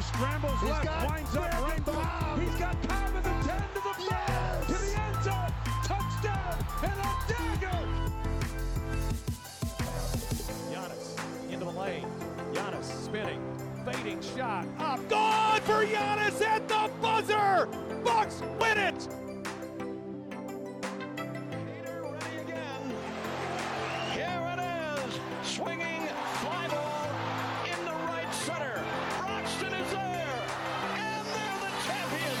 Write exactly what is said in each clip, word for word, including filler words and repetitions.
Minor scrambles he's left, winds up right bomb. He's got time at the ten to the five, yes! To the end zone, touchdown, and a dagger! Yannis into the lane, Yannis spinning, fading shot, up, good for Yannis at the buzzer! Bucks win it! Hader ready again, here it is, swinging fly ball in the right center. Broxton is there, and they're the champions!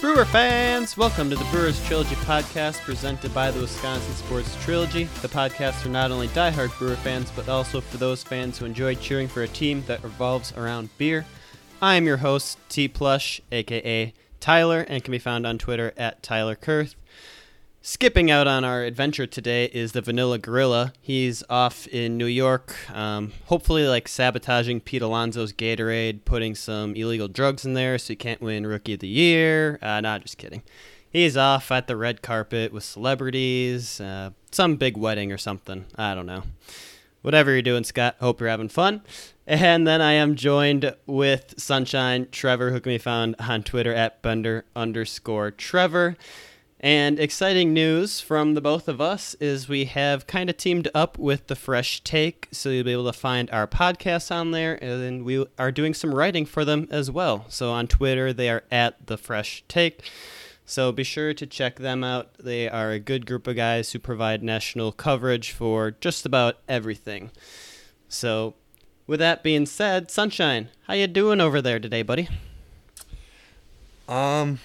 Brewer fans, welcome to the Brewers Trilogy podcast presented by the Wisconsin Sports Trilogy. The podcasts for not only diehard Brewer fans, but also for those fans who enjoy cheering for a team that revolves around beer. I am your host, T Plush, aka Tyler, and can be found on Twitter at Tyler Kurth. Skipping out on our adventure today is the Vanilla Gorilla. He's off in New York, um, hopefully like sabotaging Pete Alonso's Gatorade, putting some illegal drugs in there so he can't win Rookie of the Year. Uh, nah, just kidding. He's off at the red carpet with celebrities, uh, some big wedding or something. I don't know. Whatever you're doing, Scott, hope you're having fun. And then I am joined with Sunshine Trevor, who can be found on Twitter at Bender underscore Trevor. And exciting news from the both of us is we have kind of teamed up with The Fresh Take, so you'll be able to find our podcasts on there, and we are doing some writing for them as well. So on Twitter, they are at The Fresh Take. So be sure to check them out. They are a good group of guys who provide national coverage for just about everything. So with that being said, Sunshine, how you doing over there today, buddy? Um,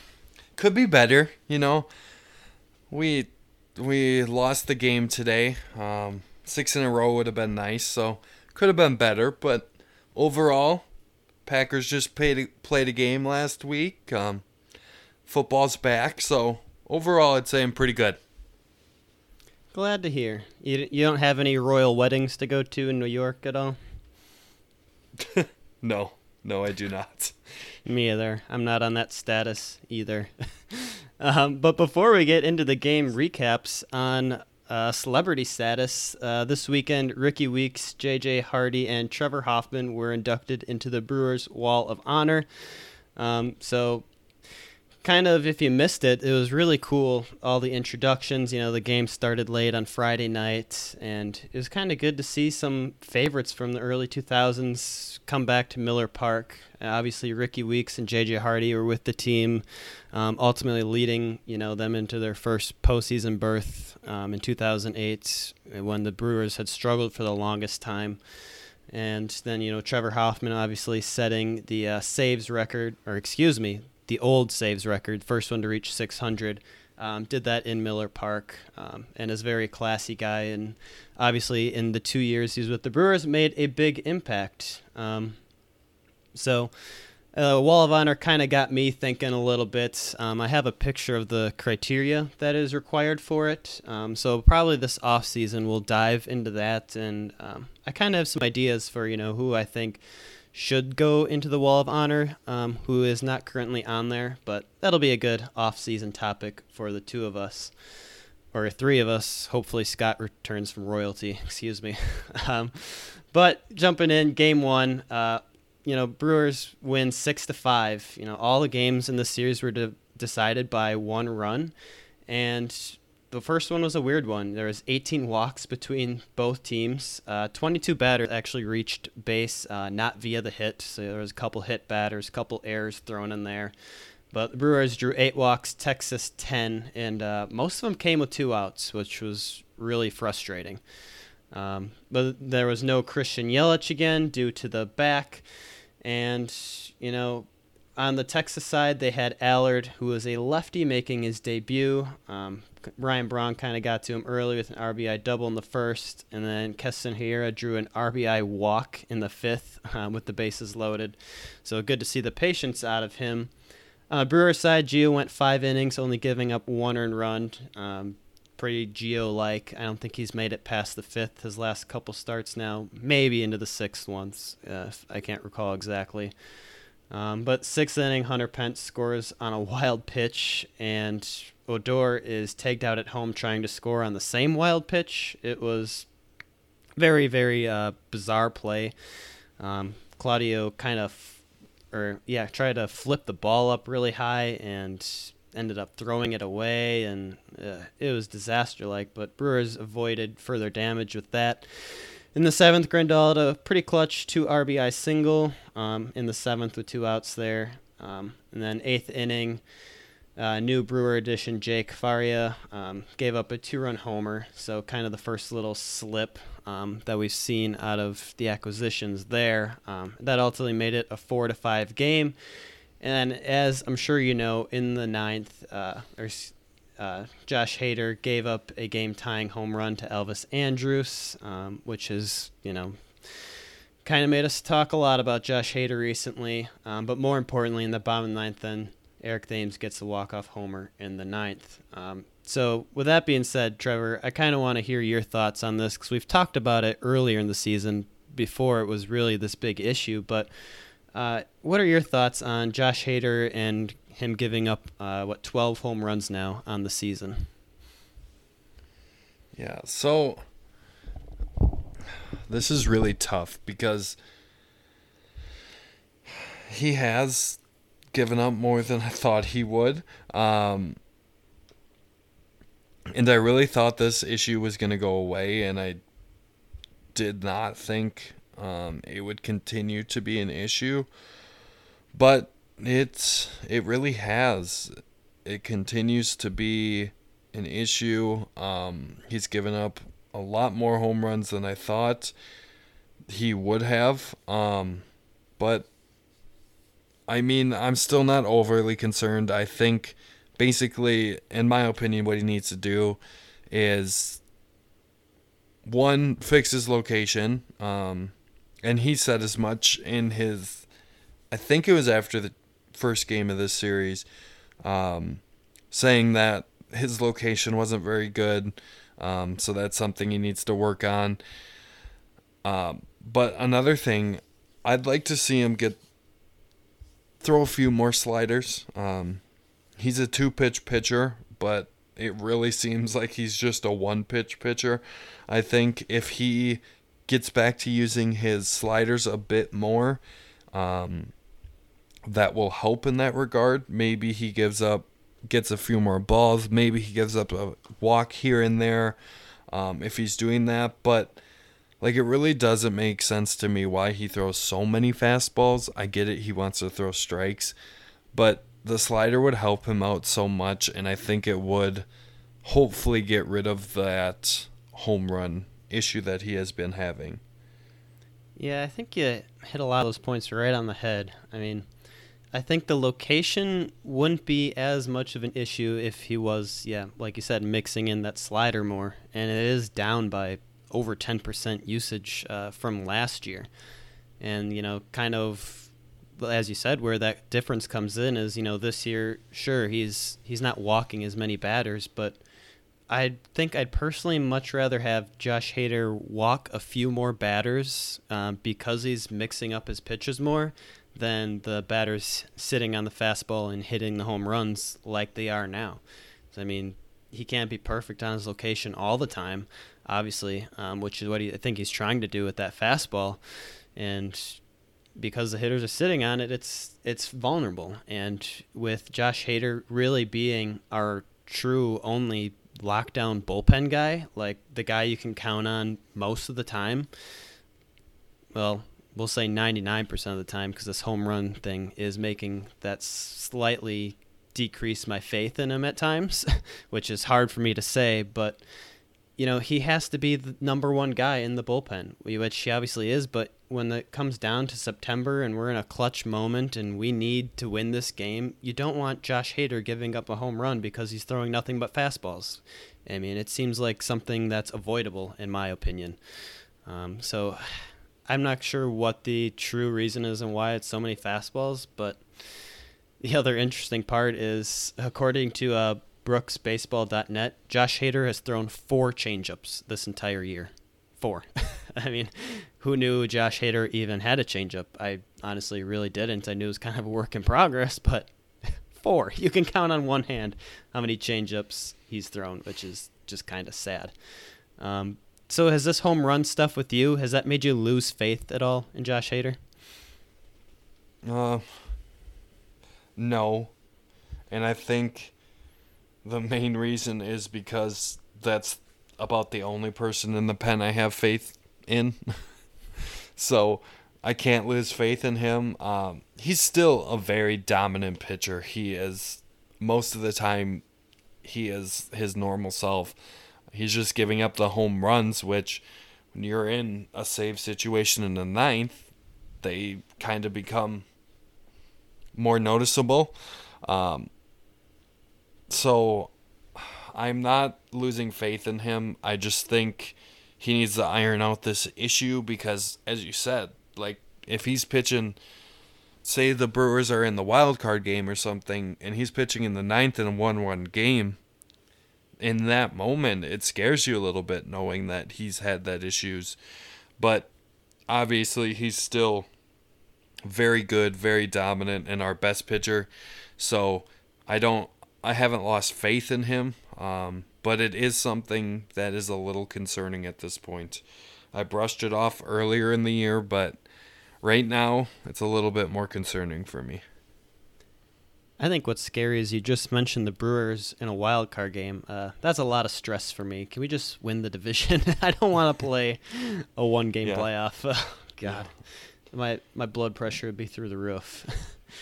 could be better, you know. We we lost the game today. Um, six in a row would have been nice, so could have been better. But overall, Packers just played, played a game last week. Um. Football's back, so overall I'd say I'm pretty good. Glad to hear. You you don't have any royal weddings to go to in New York at all? no. No, I do not. Me either. I'm not on that status either. um, but before we get into the game recaps on uh, celebrity status, uh, this weekend Ricky Weeks, J J. Hardy, and Trevor Hoffman were inducted into the Brewers Wall of Honor. Um, so... Kind of, if you missed it, it was really cool, all the introductions. You know, the game started late on Friday night, and it was kind of good to see some favorites from the early two thousands come back to Miller Park. Uh, obviously, Ricky Weeks and J J. Hardy were with the team, um, ultimately leading, you know, them into their first postseason berth um, in two thousand eight, when the Brewers had struggled for the longest time. And then, you know, Trevor Hoffman obviously setting the uh, saves record, or excuse me, the old saves record, first one to reach six hundred, um, did that in Miller Park, um, and is a very classy guy, and obviously in the two years he's with the Brewers made a big impact. Um, so uh, Wall of Honor kind of got me thinking a little bit. Um, I have a picture of the criteria that is required for it, um, so probably this offseason we'll dive into that, and um, I kind of have some ideas for, you know, who I think should go into the Wall of Honor, um, who is not currently on there, but that'll be a good off-season topic for the two of us, or three of us. Hopefully Scott returns from royalty, excuse me. um, but jumping in, game one, uh, you know, Brewers win six to five. You know, all the games in the series were de- decided by one run, and the first one was a weird one. There was eighteen walks between both teams. Uh, twenty-two batters actually reached base, uh, not via the hit. So there was a couple hit batters, a couple errors thrown in there. But the Brewers drew eight walks, Texas ten, and uh, most of them came with two outs, which was really frustrating. Um, but there was no Christian Yelich again due to the back. And, you know, on the Texas side, they had Allard, who was a lefty, making his debut. Um, Ryan Braun kind of got to him early with an R B I double in the first, and then Keston Hiura drew an R B I walk in the fifth um, with the bases loaded. So good to see the patience out of him. Uh, Brewers side, Gio went five innings, only giving up one earned run. Um, pretty Gio-like. I don't think he's made it past the fifth, his last couple starts now, maybe into the sixth once. Uh, I can't recall exactly. Um, but sixth inning, Hunter Pence scores on a wild pitch, and Odor is tagged out at home trying to score on the same wild pitch. It was very, very uh, bizarre play. Um, Claudio kind of, or yeah, tried to flip the ball up really high and ended up throwing it away, and uh, it was disaster-like, but Brewers avoided further damage with that. In the seventh, Grindel had a pretty clutch two R B I single um, in the seventh with two outs there. Um, and then eighth inning, uh, new Brewer addition Jake Faria um, gave up a two-run homer, so kind of the first little slip um, that we've seen out of the acquisitions there. Um, that ultimately made it a four to five game. And as I'm sure you know, in the ninth, uh, or, uh, Josh Hader gave up a game-tying home run to Elvis Andrus, um, which is, you know, kind of made us talk a lot about Josh Hader recently. Um, but more importantly, in the bottom of the ninth, then Eric Thames gets the walk-off homer in the ninth. Um, so with that being said, Trevor, I kind of want to hear your thoughts on this because we've talked about it earlier in the season before it was really this big issue, but... Uh, what are your thoughts on Josh Hader and him giving up, uh, what, twelve home runs now on the season? Yeah, so this is really tough because he has given up more than I thought he would. Um, and I really thought this issue was going to go away, and I did not think... Um, it would continue to be an issue, but it's, it really has. It continues to be an issue. Um, he's given up a lot more home runs than I thought he would have. Um, but I mean, I'm still not overly concerned. I think basically, in my opinion, what he needs to do is one, fix his location. Um, And he said as much in his, I think it was after the first game of this series, um, saying that his location wasn't very good. Um, so that's something he needs to work on. Um, but another thing, I'd like to see him get throw a few more sliders. Um, he's a two-pitch pitcher, but it really seems like he's just a one-pitch pitcher. I think if he... gets back to using his sliders a bit more, um, that will help in that regard. Maybe he gives up, gets a few more balls. Maybe he gives up a walk here and there, um, if he's doing that. But like, it really doesn't make sense to me why he throws so many fastballs. I get it. He wants to throw strikes, but the slider would help him out so much. And I think it would hopefully get rid of that home run issue that he has been having. Yeah, I think you hit a lot of those points right on the head. I mean, I think the location wouldn't be as much of an issue if he was, yeah, like you said, mixing in that slider more. And it is down by over ten percent usage uh, from last year. And, you know, kind of, as you said, where that difference comes in is, you know, this year, sure, he's he's not walking as many batters, but I think I'd personally much rather have Josh Hader walk a few more batters um, because he's mixing up his pitches more than the batters sitting on the fastball and hitting the home runs like they are now. I mean, he can't be perfect on his location all the time, obviously, um, which is what he, I think he's trying to do with that fastball. And because the hitters are sitting on it, it's it's vulnerable. And with Josh Hader really being our true only lockdown bullpen guy, like the guy you can count on most of the time, well, we'll say ninety-nine percent of the time, because this home run thing is making that slightly decrease my faith in him at times, which is hard for me to say, but you know, he has to be the number one guy in the bullpen, which he obviously is. But when it comes down to September and we're in a clutch moment and we need to win this game, you don't want Josh Hader giving up a home run because he's throwing nothing but fastballs. I mean, it seems like something that's avoidable, in my opinion. Um, so I'm not sure what the true reason is and why it's so many fastballs. But the other interesting part is, according to uh, Brooks Baseball dot net, Josh Hader has thrown four changeups this entire year. Four. I mean, who knew Josh Hader even had a changeup? I honestly really didn't. I knew it was kind of a work in progress, but four. You can count on one hand how many changeups he's thrown, which is just kind of sad. Um, so has this home run stuff with you, has that made you lose faith at all in Josh Hader? Uh, no. And I think the main reason is because that's about the only person in the pen I have faith in. So I can't lose faith in him. Um, he's still a very dominant pitcher. He is, most of the time, he is his normal self. He's just giving up the home runs, which when you're in a save situation in the ninth, they kind of become more noticeable. Um, so I'm not losing faith in him. I just think he needs to iron out this issue because, as you said, like if he's pitching, say the Brewers are in the wild card game or something, and he's pitching in the ninth in a one-one game, in that moment, it scares you a little bit knowing that he's had that issues. But obviously, he's still very good, very dominant, and our best pitcher. So I don't, I haven't lost faith in him. Um, but it is something that is a little concerning at this point. I brushed it off earlier in the year, but right now it's a little bit more concerning for me. I think what's scary is you just mentioned the Brewers in a wild card game. Uh, that's a lot of stress for me. Can we just win the division? I don't want to play a one-game yeah. playoff. Oh, God, yeah. my my blood pressure would be through the roof.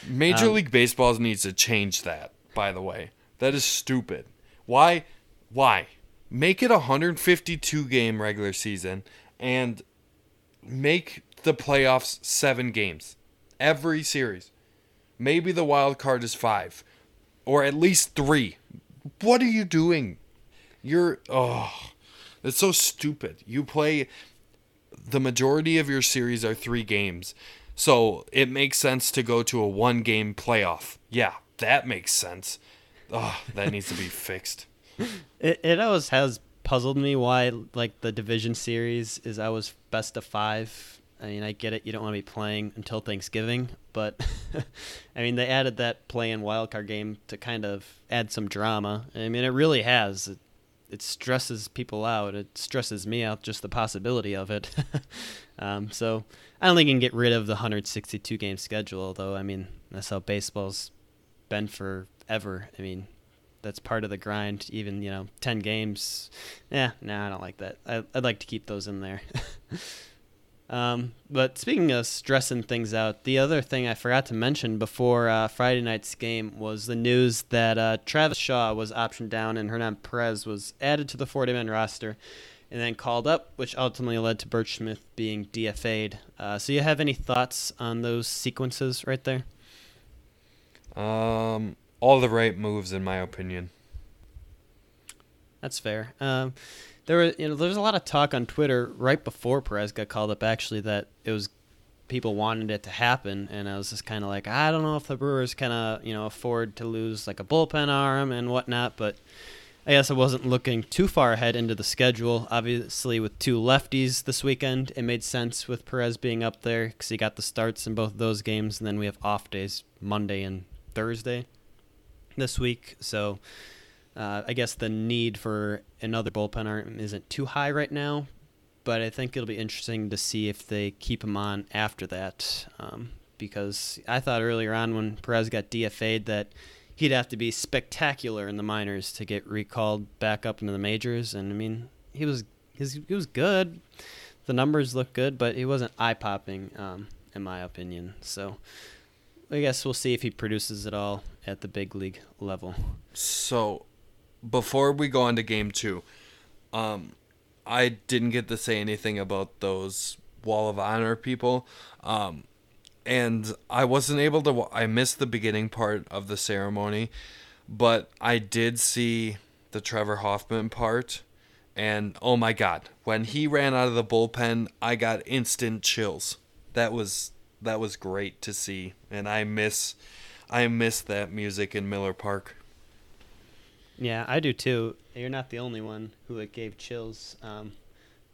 Major um, League Baseball needs to change that. By the way, that is stupid. Why? Why? Make it a one hundred fifty-two game regular season and make the playoffs seven games every series. Maybe the wild card is five, or at least three. What are you doing? You're, oh, it's so stupid. You play, the majority of your series are three games, so it makes sense to go to a one-game playoff. Yeah, that makes sense. Oh, that needs to be fixed. It, it always has puzzled me why, like, the division series is always best of five. I mean, I get it. You don't want to be playing until Thanksgiving, but I mean, they added that play-in wildcard game to kind of add some drama. I mean, it really has. It, it stresses people out. It stresses me out, just the possibility of it. um, so I don't think you can get rid of the one hundred sixty-two game schedule, though. I mean, that's how baseball's been forever. I mean, that's part of the grind. Even, you know, ten games. Yeah, no, nah, I don't like that. I, I'd like to keep those in there. Um, but speaking of stressing things out, the other thing I forgot to mention before uh, Friday night's game was the news that uh, Travis Shaw was optioned down and Hernan Perez was added to the forty-man roster and then called up, which ultimately led to Burch Smith being D F A'd. Uh, so you have any thoughts on those sequences right there? Um, all the right moves, in my opinion. That's fair. Um, There were, you know, there was a lot of talk on Twitter right before Perez got called up, actually, that it was people wanted it to happen, and I was just kind of like, I don't know if the Brewers can, uh, you know, afford to lose like a bullpen arm and whatnot, but I guess I wasn't looking too far ahead into the schedule. Obviously, with two lefties this weekend, it made sense with Perez being up there because he got the starts in both of those games, and then we have off days Monday and Thursday this week, so. Uh, I guess the need for another bullpen arm isn't too high right now, but I think it'll be interesting to see if they keep him on after that, um, because I thought earlier on when Perez got D F A'd that he'd have to be spectacular in the minors to get recalled back up into the majors, and I mean, he was his, he was good. The numbers looked good, but he wasn't eye-popping, um, in my opinion, so I guess we'll see if he produces it all at the big league level. So... Before we go on to game two, um, I didn't get to say anything about those Wall of Honor people. Um, and I wasn't able to... I missed the beginning part of the ceremony, but I did see the Trevor Hoffman part. And, oh my God, when he ran out of the bullpen, I got instant chills. That was that was great to see. And I miss, I miss that music in Miller Park. Yeah, I do too. You're not the only one who it gave chills. Um,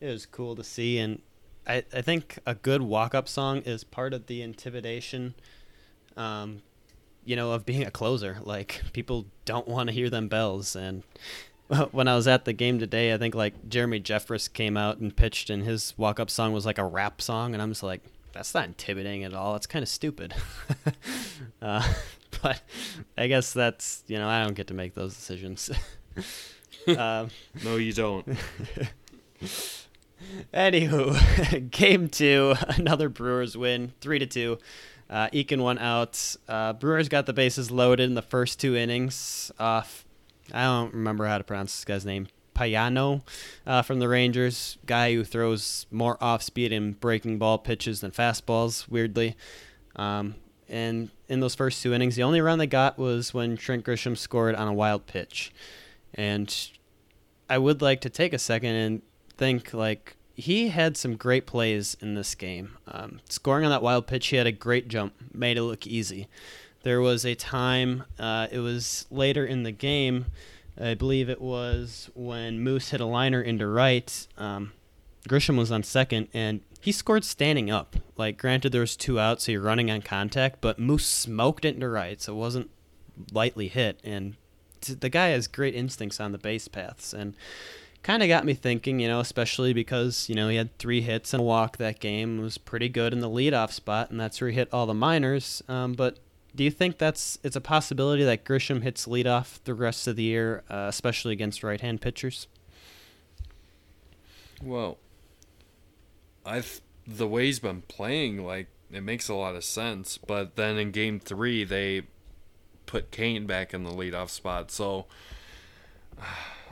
it was cool to see, and I, I think a good walk-up song is part of the intimidation um, you know, of being a closer. Like, people don't want to hear them bells. And when I was at the game today, I think, like, Jeremy Jeffress came out and pitched, and his walk-up song was like a rap song. And I'm just like, that's not intimidating at all. It's kind of stupid. uh, but I guess that's, you know, I don't get to make those decisions. um, no, you don't. Anywho, game two, another Brewers win, three to two. Uh, Eakin won out. Uh, Brewers got the bases loaded in the first two innings. Uh, I don't remember how to pronounce this guy's name. Payano uh, from the Rangers, guy who throws more off-speed and breaking ball pitches than fastballs, weirdly. Um, and in those first two innings, the only run they got was when Trent Grisham scored on a wild pitch. And I would like to take a second and think, like, he had some great plays in this game. Um, scoring on that wild pitch, he had a great jump, made it look easy. There was a time, uh, it was later in the game, I believe it was when Moose hit a liner into right. Um, Grisham was on second, and he scored standing up. Like, granted, there was two outs, so you're running on contact, but Moose smoked it into right, so it wasn't lightly hit. And the guy has great instincts on the base paths, and kind of got me thinking, you know, especially because, you know, he had three hits and a walk that game. It was pretty good in the leadoff spot, and that's where he hit all the minors. Um, but do you think that's it's a possibility that Grisham hits leadoff the rest of the year, uh, especially against right-hand pitchers? Well, I've the way he's been playing, like, it makes a lot of sense. But then in Game Three, they put Cain back in the leadoff spot, so uh,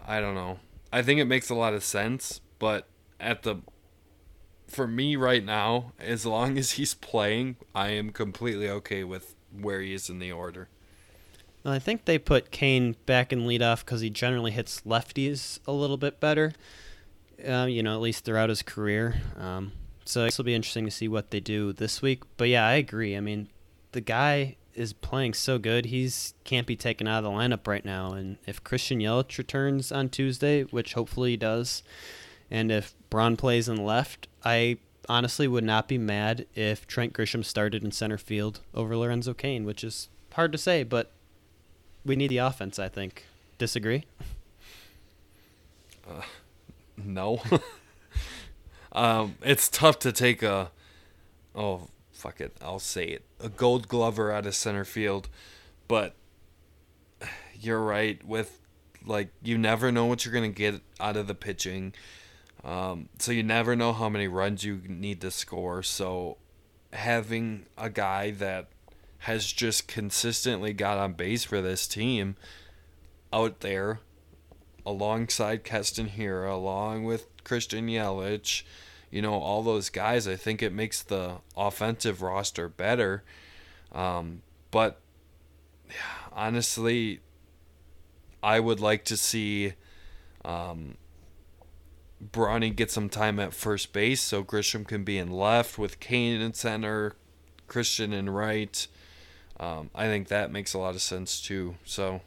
I don't know. I think it makes a lot of sense, but at the for me right now, as long as he's playing, I am completely okay with where he is in the order. Well, I think they put Cain back in leadoff because he generally hits lefties a little bit better, uh, you know, at least throughout his career. Um, so it'll be interesting to see what they do this week. But yeah, I agree. I mean, the guy is playing so good, he's can't be taken out of the lineup right now. And if Christian Yelich returns on Tuesday, which hopefully he does, and if Braun plays in left, I honestly would not be mad if Trent Grisham started in center field over Lorenzo Cain, which is hard to say, but we need the offense, I think. Disagree? Uh, no. um, it's tough to take a... Oh, fuck it, I'll say it, a gold glover out of center field. But you're right with, like, you never know what you're going to get out of the pitching. Um, so you never know how many runs you need to score. So having a guy that has just consistently got on base for this team out there alongside Keston Hiura, along with Christian Yelich, you know, all those guys, I think it makes the offensive roster better. Um, but honestly, I would like to see um, Brawny get some time at first base so Grisham can be in left with Cain in center, Christian in right. Um, I think that makes a lot of sense too. So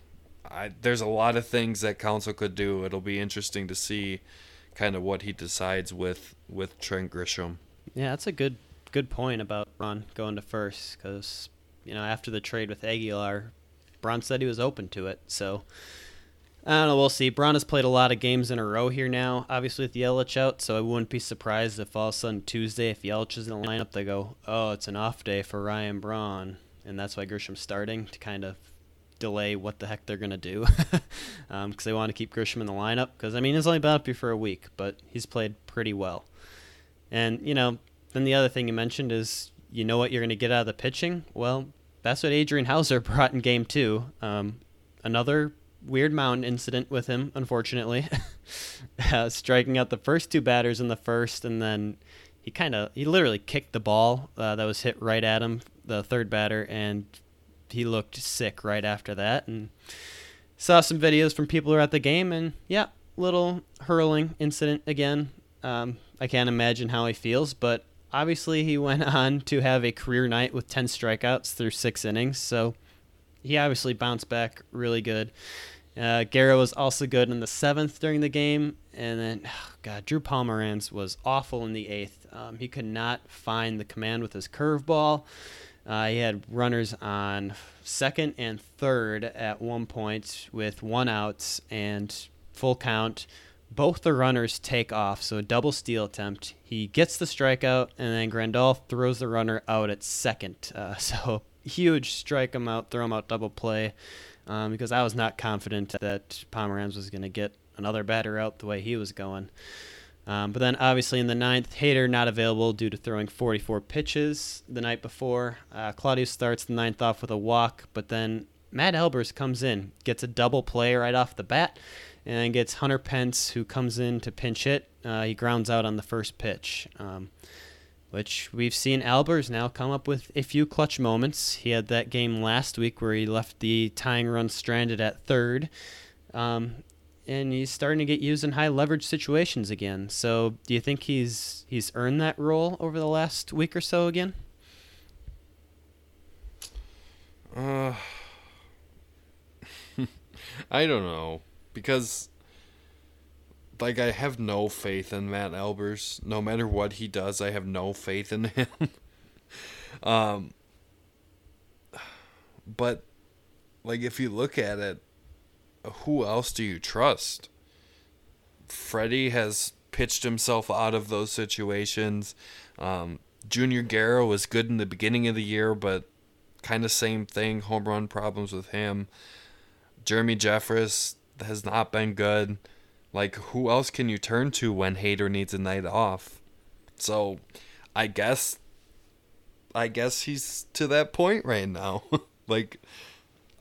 I, there's a lot of things that Council could do. It'll be interesting to see kind of what he decides with with Trent Grisham. Yeah, that's a good good point about Braun going to first because, you know, after the trade with Aguilar, Braun said he was open to it. So, I don't know, we'll see. Braun has played a lot of games in a row here now, obviously with Yelich out, so I wouldn't be surprised if all of a sudden Tuesday, if Yelich is in the lineup, they go, oh, it's an off day for Ryan Braun, and that's why Grisham's starting to kind of delay what the heck they're going to do because um, they want to keep Grisham in the lineup because, I mean, he's only been up here for a week, but he's played pretty well. And, you know, then the other thing you mentioned is you know what you're going to get out of the pitching? Well, that's what Adrian Hauser brought in Game two. Um, another weird mound incident with him, unfortunately, uh, striking out the first two batters in the first, and then he kind of, he literally kicked the ball uh, that was hit right at him, the third batter, and he looked sick right after that. And saw some videos from people who were at the game, and yeah, little hurling incident again. Um, I can't imagine how he feels, but obviously he went on to have a career night with ten strikeouts through six innings, so he obviously bounced back really good. Uh, Guerra was also good in the seventh during the game, and then, oh God, Drew Pomeranz was awful in the eighth. Um, he could not find the command with his curveball. Uh, he had runners on second and third at one point with one out and full count. Both the runners take off, so a double steal attempt. He gets the strikeout, and then Grindel throws the runner out at second. Uh, so huge strike him out, throw him out double play, um, because I was not confident that Pomeranz was going to get another batter out the way he was going. Um, but then, obviously, in the ninth, Hader not available due to throwing forty-four pitches the night before. Uh, Claudio starts the ninth off with a walk, but then Matt Elbers comes in, gets a double play right off the bat, and gets Hunter Pence, who comes in to pinch hit. Uh, he grounds out on the first pitch, um, which we've seen Elbers now come up with a few clutch moments. He had that game last week where he left the tying run stranded at third. Um And he's starting to get used in high leverage situations again. So do you think he's he's earned that role over the last week or so again? Uh, I don't know. Because, like, I have no faith in Matt Elbers. No matter what he does, I have no faith in him. um, But, like, if you look at it, who else do you trust? Freddie has pitched himself out of those situations. Um, Junior Guerra was good in the beginning of the year, but kind of same thing, home run problems with him. Jeremy Jeffress has not been good. Like, who else can you turn to when Hader needs a night off? So, I guess, I guess he's to that point right now. like...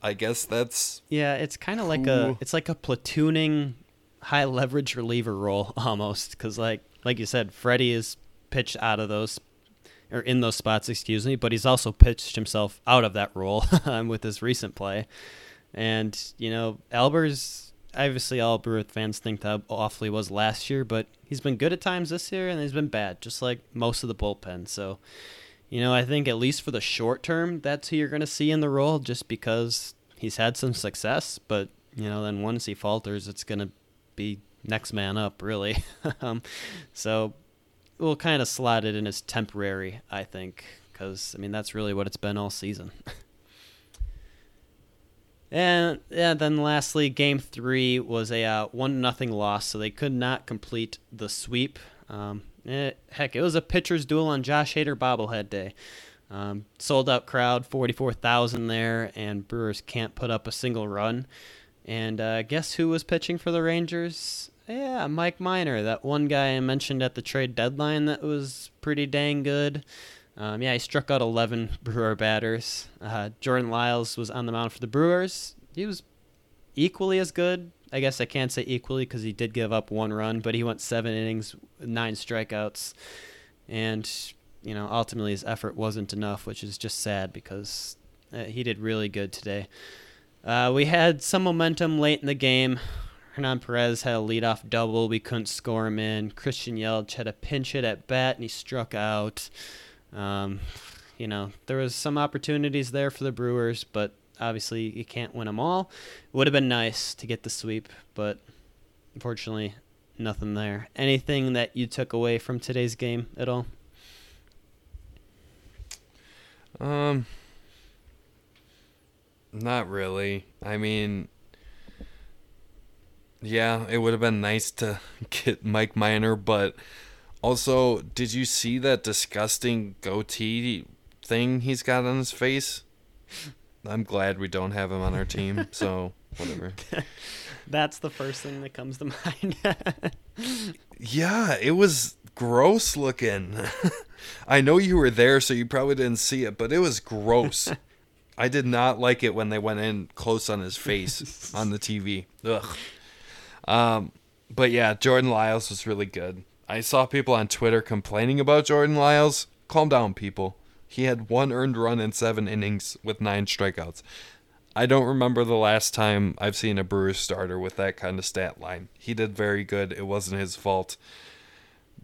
I guess that's yeah. It's kind of like a it's like a platooning, high leverage reliever role almost, because like like you said, Freddie is pitched out of those or in those spots, excuse me. But he's also pitched himself out of that role with his recent play, and you know, Elbers. Obviously, all Brewers fans think how awful he was last year, but he's been good at times this year, and he's been bad, just like most of the bullpen. So. You know, I think at least for the short term, that's who you're going to see in the role just because he's had some success. But, you know, then once he falters, it's going to be next man up, really. um, so we'll kind of slot it in as temporary, I think, because, I mean, that's really what it's been all season. and, and then lastly, game three was a uh, one nothing loss, so they could not complete the sweep. Um It, heck, it was a pitcher's duel on Josh Hader bobblehead day. Um, sold-out crowd, forty-four thousand there, and Brewers can't put up a single run. And uh, guess who was pitching for the Rangers? Yeah, Mike Minor, that one guy I mentioned at the trade deadline that was pretty dang good. Um, yeah, he struck out eleven Brewer batters. Uh, Jordan Lyles was on the mound for the Brewers. He was equally as good. I guess I can't say equally because he did give up one run, but he went seven innings, nine strikeouts. And, you know, ultimately his effort wasn't enough, which is just sad because uh, he did really good today. Uh, we had some momentum late in the game. Hernan Perez had a leadoff double. We couldn't score him in. Christian Yelich had a pinch hit at bat, and he struck out. Um, you know, there was some opportunities there for the Brewers, but obviously, you can't win them all. It would have been nice to get the sweep, but unfortunately, nothing there. Anything that you took away from today's game at all? Um, not really. I mean, yeah, it would have been nice to get Mike Minor, but also, did you see that disgusting goatee thing he's got on his face? I'm glad we don't have him on our team, so whatever. That's the first thing that comes to mind. Yeah, it was gross looking. I know you were there, so you probably didn't see it, but it was gross. I did not like it when they went in close on his face on the T V. Ugh. Um, but yeah, Jordan Lyles was really good. I saw people on Twitter complaining about Jordan Lyles. Calm down, people. He had one earned run in seven innings with nine strikeouts. I don't remember the last time I've seen a Brewers starter with that kind of stat line. He did very good. It wasn't his fault.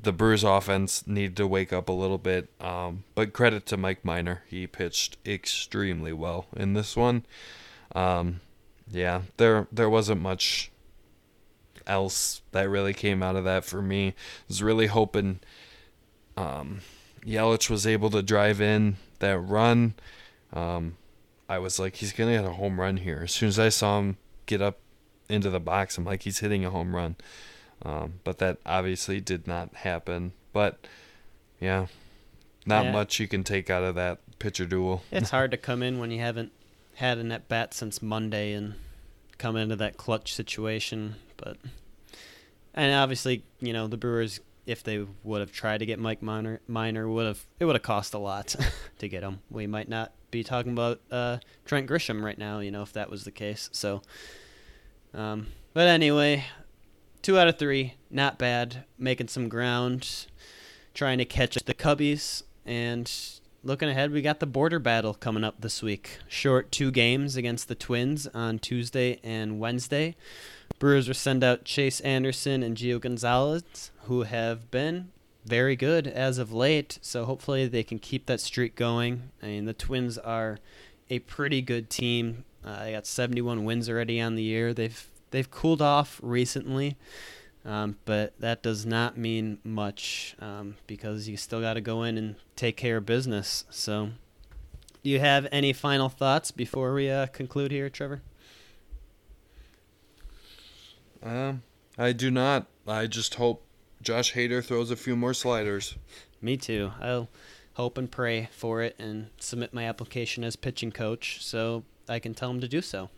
The Brewers offense needed to wake up a little bit. Um, but credit to Mike Minor. He pitched extremely well in this one. Um, yeah, there there wasn't much else that really came out of that for me. I was really hoping... Um, Yelich was able to drive in that run, um, I was like, he's going to get a home run here. As soon as I saw him get up into the box, I'm like, he's hitting a home run. Um, but that obviously did not happen. But, yeah, not yeah. much you can take out of that pitcher duel. It's hard to come in when you haven't had an at-bat since Monday and come into that clutch situation. But and obviously, you know, the Brewers, if they would have tried to get Mike Minor, Minor would have it would have cost a lot to get him. We might not be talking about uh, Trent Grisham right now, you know, if that was the case. So, um, but anyway, two out of three, not bad. Making some ground, trying to catch the Cubbies, and looking ahead, we got the border battle coming up this week. Short two games against the Twins on Tuesday and Wednesday. Brewers will send out Chase Anderson and Gio Gonzalez, who have been very good as of late, so hopefully they can keep that streak going. I mean, the Twins are a pretty good team. Uh, they got seventy-one wins already on the year. They've they've cooled off recently, um, but that does not mean much um, because you still got to go in and take care of business. So do you have any final thoughts before we uh, conclude here, Trevor? Um, I do not. I just hope Josh Hader throws a few more sliders. Me too. I'll hope and pray for it and submit my application as pitching coach so I can tell him to do so.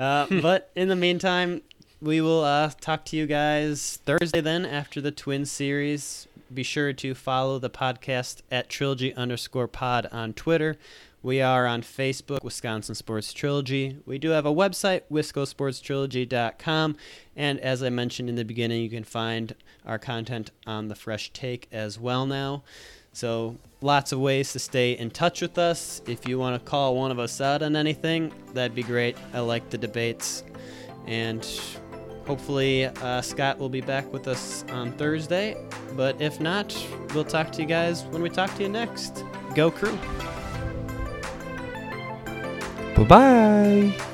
uh, but in the meantime, we will uh, talk to you guys Thursday then after the Twins series. Be sure to follow the podcast at Trilogy underscore pod on Twitter. We are on Facebook, Wisconsin Sports Trilogy. We do have a website, wisco sports trilogy dot com. And as I mentioned in the beginning, you can find our content on The Fresh Take as well now. So lots of ways to stay in touch with us. If you want to call one of us out on anything, that'd be great. I like the debates. And hopefully uh, Scott will be back with us on Thursday. But if not, we'll talk to you guys when we talk to you next. Go Crew. Bye-bye.